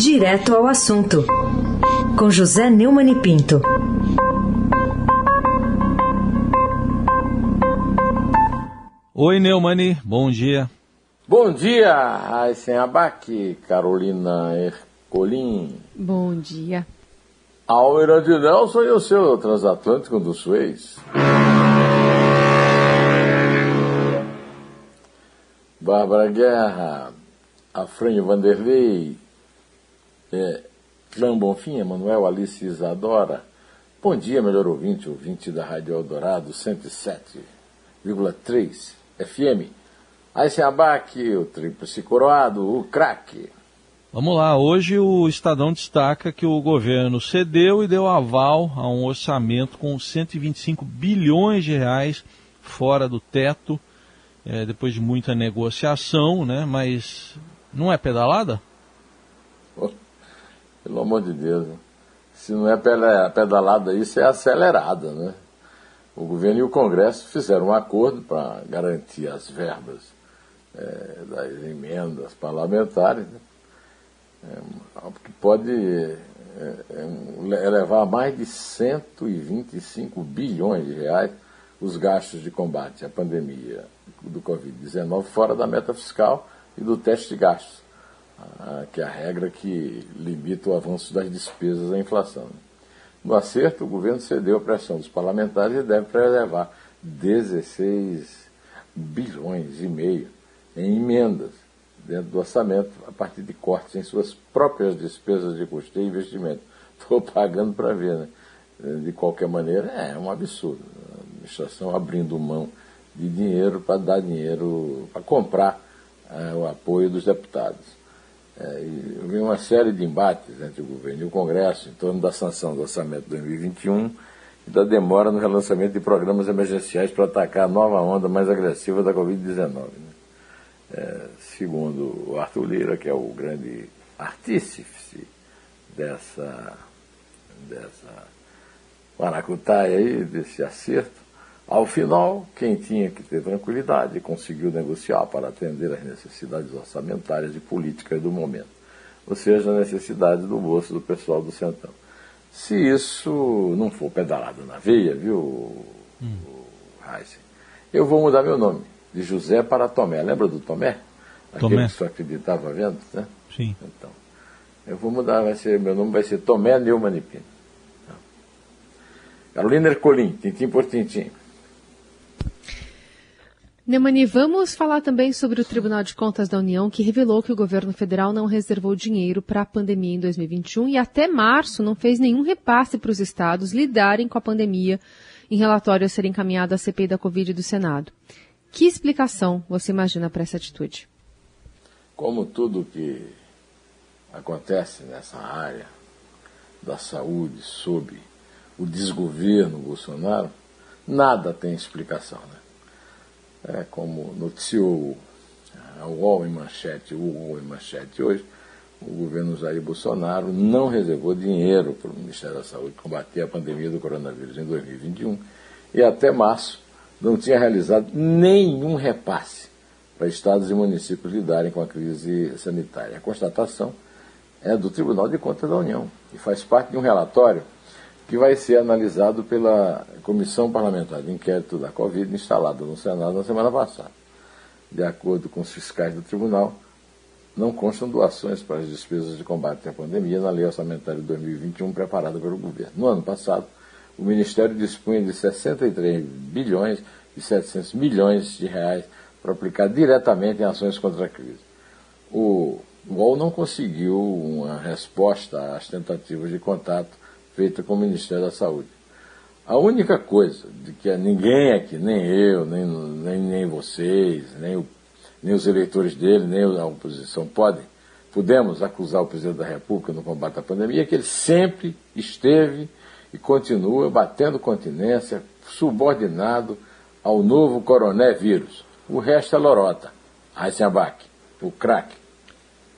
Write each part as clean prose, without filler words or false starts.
Direto ao assunto, com José Neumani Pinto. Oi, Neumani, bom dia. Bom dia, Aysen Abak, Carolina Ercolim. Bom dia. Almirante Nelson e o seu transatlântico do Suez. Bárbara Guerra, Afrônio Vanderlei, Clã Bonfim, Emanuel Alice Isadora. Bom dia, melhor ouvinte, ouvinte da Rádio Eldorado, 107,3 FM. Aysen Abak, o tríplice coroado, o craque. Vamos lá, hoje o Estadão destaca que o governo cedeu e deu aval a um orçamento com 125 bilhões de reais fora do teto, depois de muita negociação, né? Mas não é pedalada? Pelo amor de Deus, né? Se não é pedalada, isso é acelerada, né? O governo e o Congresso fizeram um acordo para garantir as verbas das emendas parlamentares, né? Que pode elevar a mais de 125 bilhões de reais os gastos de combate à pandemia do Covid-19 fora da meta fiscal e do teste de gastos, que é a regra que limita o avanço das despesas à inflação. No acerto, o governo cedeu à pressão dos parlamentares e deve elevar 16 bilhões e meio em emendas dentro do orçamento, a partir de cortes em suas próprias despesas de custeio e investimento. Estou pagando para ver, né? De qualquer maneira, é um absurdo. A administração abrindo mão de dinheiro para dar dinheiro, para comprar o apoio dos deputados. Eu vi uma série de embates entre o governo e o Congresso em torno da sanção do orçamento 2021 e da demora no relançamento de programas emergenciais para atacar a nova onda mais agressiva da Covid-19. Né? Segundo o Arthur Lira, que é o grande artífice dessa maracutaia aí, desse acerto, ao final, quem tinha que ter tranquilidade conseguiu negociar para atender às necessidades orçamentárias e políticas do momento, ou seja, a necessidade do bolso do pessoal do Centrão. Se isso não for pedalado na veia, viu, Aysen, eu vou mudar meu nome, de José para Tomé. Lembra do Tomé? Aquele Tomé que só acreditava vendo, né? Sim. Então, eu vou mudar, meu nome vai ser Tomé Neumani Pinto. Carolina Ercolim, tintim por tintim. Neumani, vamos falar também sobre o Tribunal de Contas da União, que revelou que o governo federal não reservou dinheiro para a pandemia em 2021 e até março não fez nenhum repasse para os estados lidarem com a pandemia em relatório a ser encaminhado à CPI da Covid do Senado. Que explicação você imagina para essa atitude? Como tudo que acontece nessa área da saúde sob o desgoverno Bolsonaro, nada tem explicação, né? Como noticiou a UOL em manchete hoje, o governo Jair Bolsonaro não reservou dinheiro para o Ministério da Saúde combater a pandemia do coronavírus em 2021 e até março não tinha realizado nenhum repasse para estados e municípios lidarem com a crise sanitária. A constatação é do Tribunal de Contas da União e faz parte de um relatório que vai ser analisado pela Comissão Parlamentar de Inquérito da Covid, instalada no Senado na semana passada. De acordo com os fiscais do tribunal, não constam doações para as despesas de combate à pandemia na Lei Orçamentária de 2021 preparada pelo governo. No ano passado, o Ministério dispunha de 63 bilhões e 700 milhões de reais para aplicar diretamente em ações contra a crise. O UOL não conseguiu uma resposta às tentativas de contato feita com o Ministério da Saúde. A única coisa de que ninguém aqui, nem eu, nem vocês, nem os eleitores dele, nem a oposição podemos acusar o presidente da República no combate à pandemia é que ele sempre esteve e continua batendo continência, subordinado ao novo coronavírus. O resto é lorota. Aysen Abak, o craque.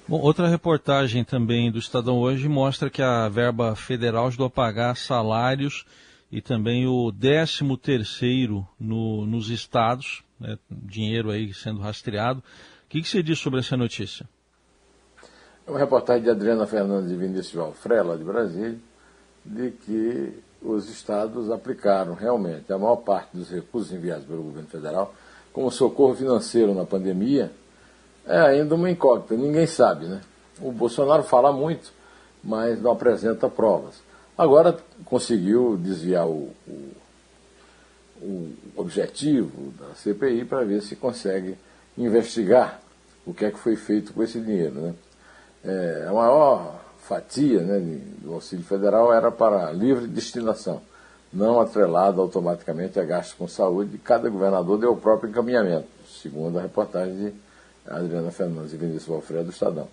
Bom, outra reportagem também do Estadão hoje mostra que a verba federal ajudou a pagar salários e também o 13º nos estados, né, dinheiro aí sendo rastreado. O que você diz sobre essa notícia? uma reportagem de Adriana Fernandes e Vinícius Alfredo, de Brasília, de que os estados aplicaram realmente a maior parte dos recursos enviados pelo governo federal como socorro financeiro na pandemia. É ainda uma incógnita, ninguém sabe, né? O Bolsonaro fala muito, mas não apresenta provas. Agora conseguiu desviar o objetivo da CPI para ver se consegue investigar o que é que foi feito com esse dinheiro, né? A maior fatia, né, do auxílio federal era para livre destinação, não atrelado automaticamente a gastos com saúde. Cada governador deu o próprio encaminhamento, segundo a reportagem de Adriana Fernandes e Vinícius Alfredo do Estadão.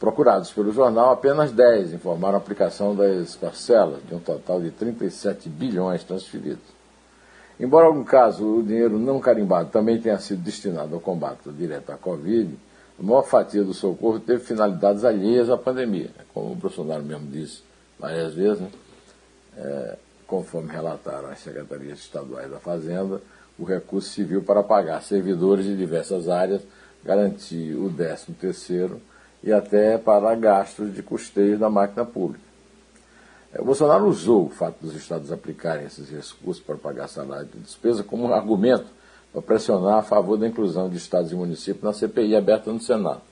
Procurados pelo jornal, apenas 10 informaram a aplicação das parcelas, de um total de 37 bilhões transferidos. Embora, em algum caso, o dinheiro não carimbado também tenha sido destinado ao combate direto à Covid, a maior fatia do socorro teve finalidades alheias à pandemia, como o Bolsonaro mesmo disse várias vezes, né? Conforme relataram as secretarias estaduais da Fazenda, o recurso civil para pagar servidores de diversas áreas, garantir o 13º e até para gastos de custeio da máquina pública. O Bolsonaro usou o fato dos estados aplicarem esses recursos para pagar salário de despesa como um argumento para pressionar a favor da inclusão de estados e municípios na CPI aberta no Senado.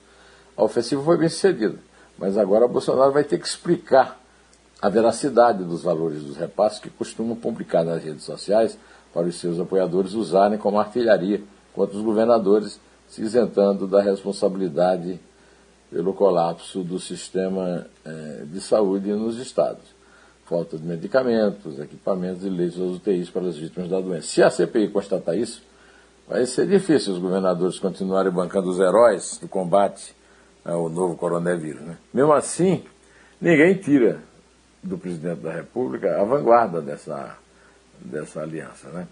A ofensiva foi bem sucedida, mas agora Bolsonaro vai ter que explicar a veracidade dos valores dos repasses que costumam publicar nas redes sociais para os seus apoiadores usarem como artilharia contra os governadores, se isentando da responsabilidade pelo colapso do sistema de saúde nos estados. Falta de medicamentos, equipamentos e leitos das UTIs para as vítimas da doença. Se a CPI constatar isso, vai ser difícil os governadores continuarem bancando os heróis do combate ao novo coronavírus, né? Mesmo assim, ninguém tira do presidente da República a vanguarda dessa aliança, né?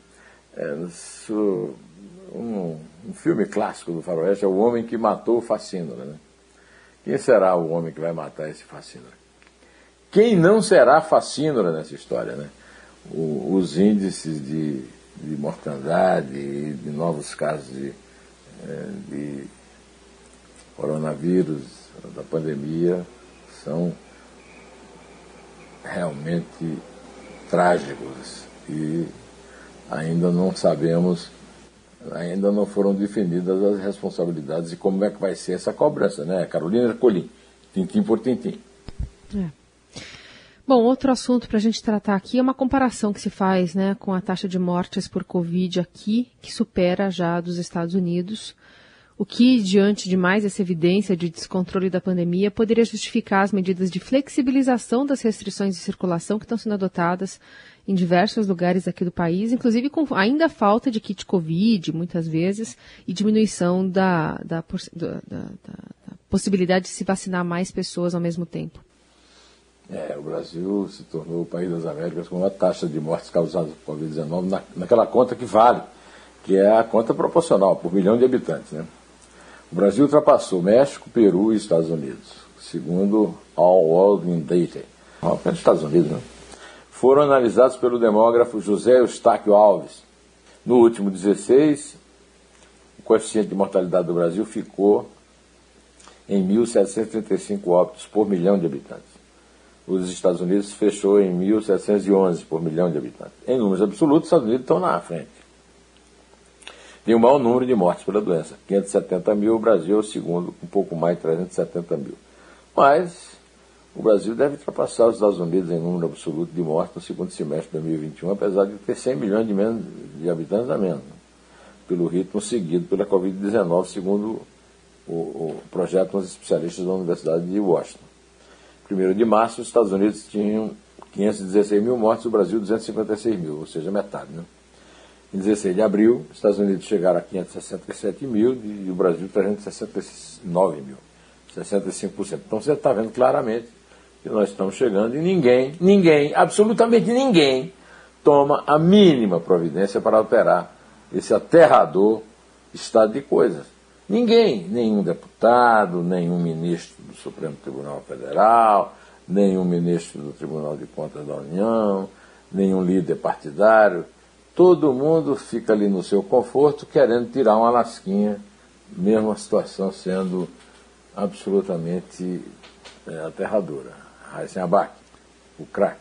Um filme clássico do faroeste é O Homem que Matou o Facínora, né? Quem será o homem que vai matar esse Facínora? Quem não será Facínora nessa história, né? Os índices de mortandade e de novos casos de coronavírus, da pandemia, são realmente trágicos e ainda não sabemos, ainda não foram definidas as responsabilidades e como é que vai ser essa cobrança, né? Carolina Ercolim, tintim por tintim. Bom, outro assunto para a gente tratar aqui é uma comparação que se faz, né, com a taxa de mortes por Covid aqui, que supera já a dos Estados Unidos, o que, diante de mais essa evidência de descontrole da pandemia, poderia justificar as medidas de flexibilização das restrições de circulação que estão sendo adotadas em diversos lugares aqui do país, inclusive com ainda a falta de kit Covid, muitas vezes, e diminuição da possibilidade de se vacinar mais pessoas ao mesmo tempo. O Brasil se tornou o país das Américas com a taxa de mortes causadas por Covid-19 naquela conta que vale, que é a conta proporcional por milhão de habitantes, né? O Brasil ultrapassou México, Peru e Estados Unidos, segundo All World in Data. Estados Unidos, né? Foram analisados pelo demógrafo José Eustáquio Alves. No último 16, o coeficiente de mortalidade do Brasil ficou em 1.735 óbitos por milhão de habitantes. Os Estados Unidos fechou em 1.711 por milhão de habitantes. Em números absolutos, os Estados Unidos estão na frente. Tem o maior número de mortes pela doença, 570 mil, o Brasil é o segundo, um pouco mais de 370 mil. Mas o Brasil deve ultrapassar os Estados Unidos em número absoluto de mortes no segundo semestre de 2021, apesar de ter 100 milhões de habitantes a menos, pelo ritmo seguido pela Covid-19, segundo o projeto dos especialistas da Universidade de Washington. 1º de março, os Estados Unidos tinham 516 mil mortes, o Brasil 256 mil, ou seja, metade, né? Em 16 de abril, os Estados Unidos chegaram a 567 mil e o Brasil 369 mil, 65%. Então você está vendo claramente que nós estamos chegando e ninguém, absolutamente ninguém, toma a mínima providência para alterar esse aterrador estado de coisas. Ninguém, nenhum deputado, nenhum ministro do Supremo Tribunal Federal, nenhum ministro do Tribunal de Contas da União, nenhum líder partidário. Todo mundo fica ali no seu conforto querendo tirar uma lasquinha, mesmo a situação sendo absolutamente aterradora. Aysen Abak, o craque.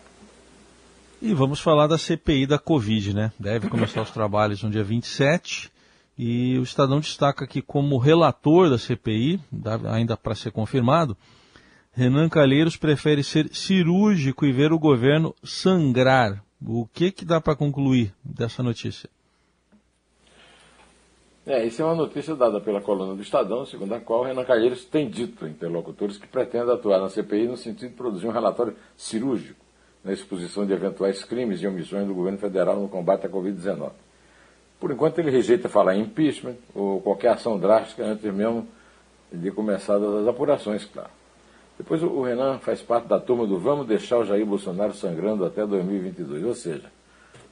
E vamos falar da CPI da Covid, né? Deve começar os trabalhos no dia 27 e o Estadão destaca que como relator da CPI, ainda para ser confirmado, Renan Calheiros prefere ser cirúrgico e ver o governo sangrar. O que dá para concluir dessa notícia? Isso é uma notícia dada pela coluna do Estadão, segundo a qual Renan Calheiros tem dito a interlocutores que pretende atuar na CPI no sentido de produzir um relatório cirúrgico na exposição de eventuais crimes e omissões do governo federal no combate à Covid-19. Por enquanto, ele rejeita falar em impeachment ou qualquer ação drástica antes mesmo de começar as apurações, claro. Depois, o Renan faz parte da turma do vamos deixar o Jair Bolsonaro sangrando até 2022, ou seja,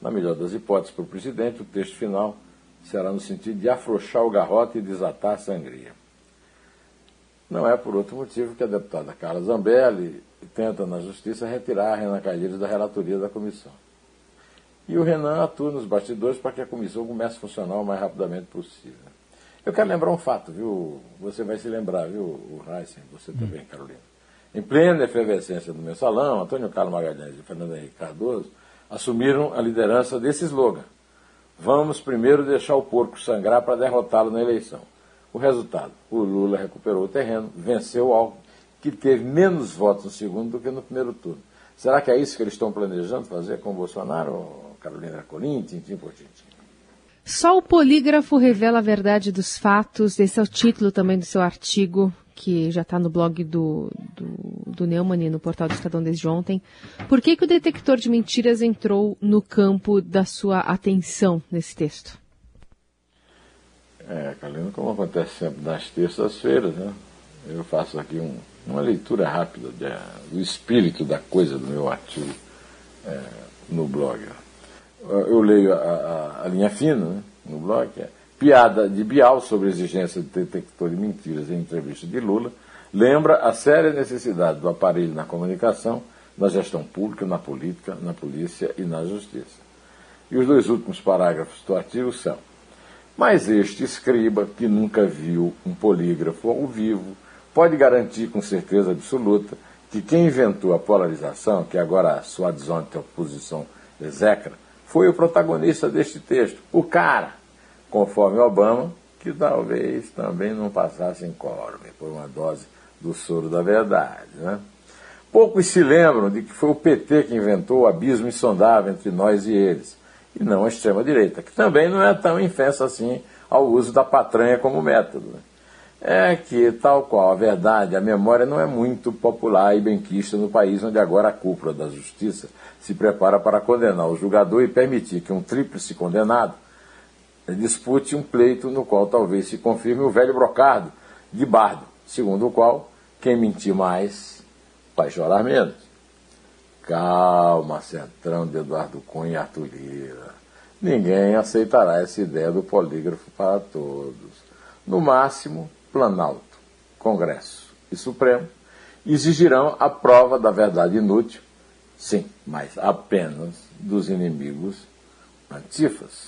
na melhor das hipóteses para o presidente, o texto final será no sentido de afrouxar o garrote e desatar a sangria. Não é por outro motivo que a deputada Carla Zambelli tenta na justiça retirar a Renan Calheiros da relatoria da comissão. E o Renan atua nos bastidores para que a comissão comece a funcionar o mais rapidamente possível. Eu quero lembrar um fato, viu? Você vai se lembrar, viu, o Aysen, você também, Carolina. Em plena efervescência do Mensalão, Antônio Carlos Magalhães e Fernando Henrique Cardoso assumiram a liderança desse slogan. Vamos primeiro deixar o porco sangrar para derrotá-lo na eleição. O resultado, o Lula recuperou o terreno, venceu o Alckmin, que teve menos votos no segundo do que no primeiro turno. Será que é isso que eles estão planejando fazer com o Bolsonaro, Carolina Ercolim, tintim por tintim? Só o polígrafo revela a verdade dos fatos. Esse é o título também do seu artigo, que já está no blog do Neumani, no portal do Estadão desde ontem. Por que o detector de mentiras entrou no campo da sua atenção nesse texto? Carolina, como acontece sempre nas terças-feiras, né? Eu faço aqui uma leitura rápida do espírito da coisa do meu artigo no blog. Eu leio a linha fina, né, no blog, piada de Bial sobre a exigência de detector de mentiras em entrevista de Lula, lembra a séria necessidade do aparelho na comunicação, na gestão pública, na política, na polícia e na justiça. E os dois últimos parágrafos do artigo são: mas este escriba, que nunca viu um polígrafo ao vivo, pode garantir com certeza absoluta que quem inventou a polarização, que agora a sua desonte oposição execra, foi o protagonista deste texto, o cara, conforme Obama, que talvez também não passasse incólume por uma dose do soro da verdade, né? Poucos se lembram de que foi o PT que inventou o abismo insondável entre nós e eles, e não a extrema-direita, que também não é tão infensa assim ao uso da patranha como método. É que, tal qual a verdade, a memória não é muito popular e benquista no país onde agora a cúpula da justiça se prepara para condenar o julgador e permitir que um tríplice condenado dispute um pleito no qual talvez se confirme o velho brocardo de Bardo, segundo o qual quem mentir mais vai chorar menos. Calma, centrão de Eduardo Cunha e Arthur Lira. Ninguém aceitará essa ideia do polígrafo para todos. No máximo, Planalto, Congresso e Supremo exigirão a prova da verdade inútil, sim, mas apenas dos inimigos antifas.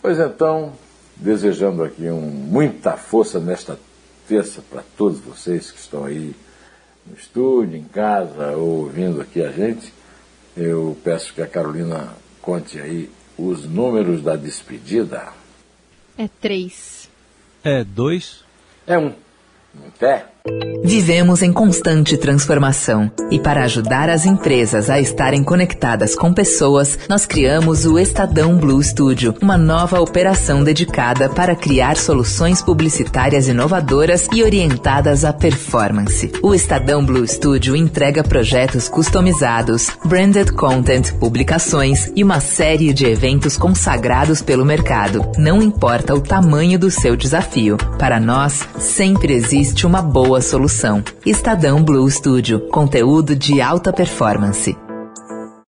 Pois então, desejando aqui muita força nesta terça para todos vocês que estão aí no estúdio, em casa, ouvindo aqui a gente, eu peço que a Carolina conte aí os números da despedida. 3. 2. 1. Até. Vivemos em constante transformação e para ajudar as empresas a estarem conectadas com pessoas, nós criamos o Estadão Blue Studio, uma nova operação dedicada para criar soluções publicitárias inovadoras e orientadas à performance. O Estadão Blue Studio entrega projetos customizados, branded content, publicações e uma série de eventos consagrados pelo mercado. Não importa o tamanho do seu desafio, para nós sempre existe uma boa solução. Estadão Blue Studio, conteúdo de alta performance.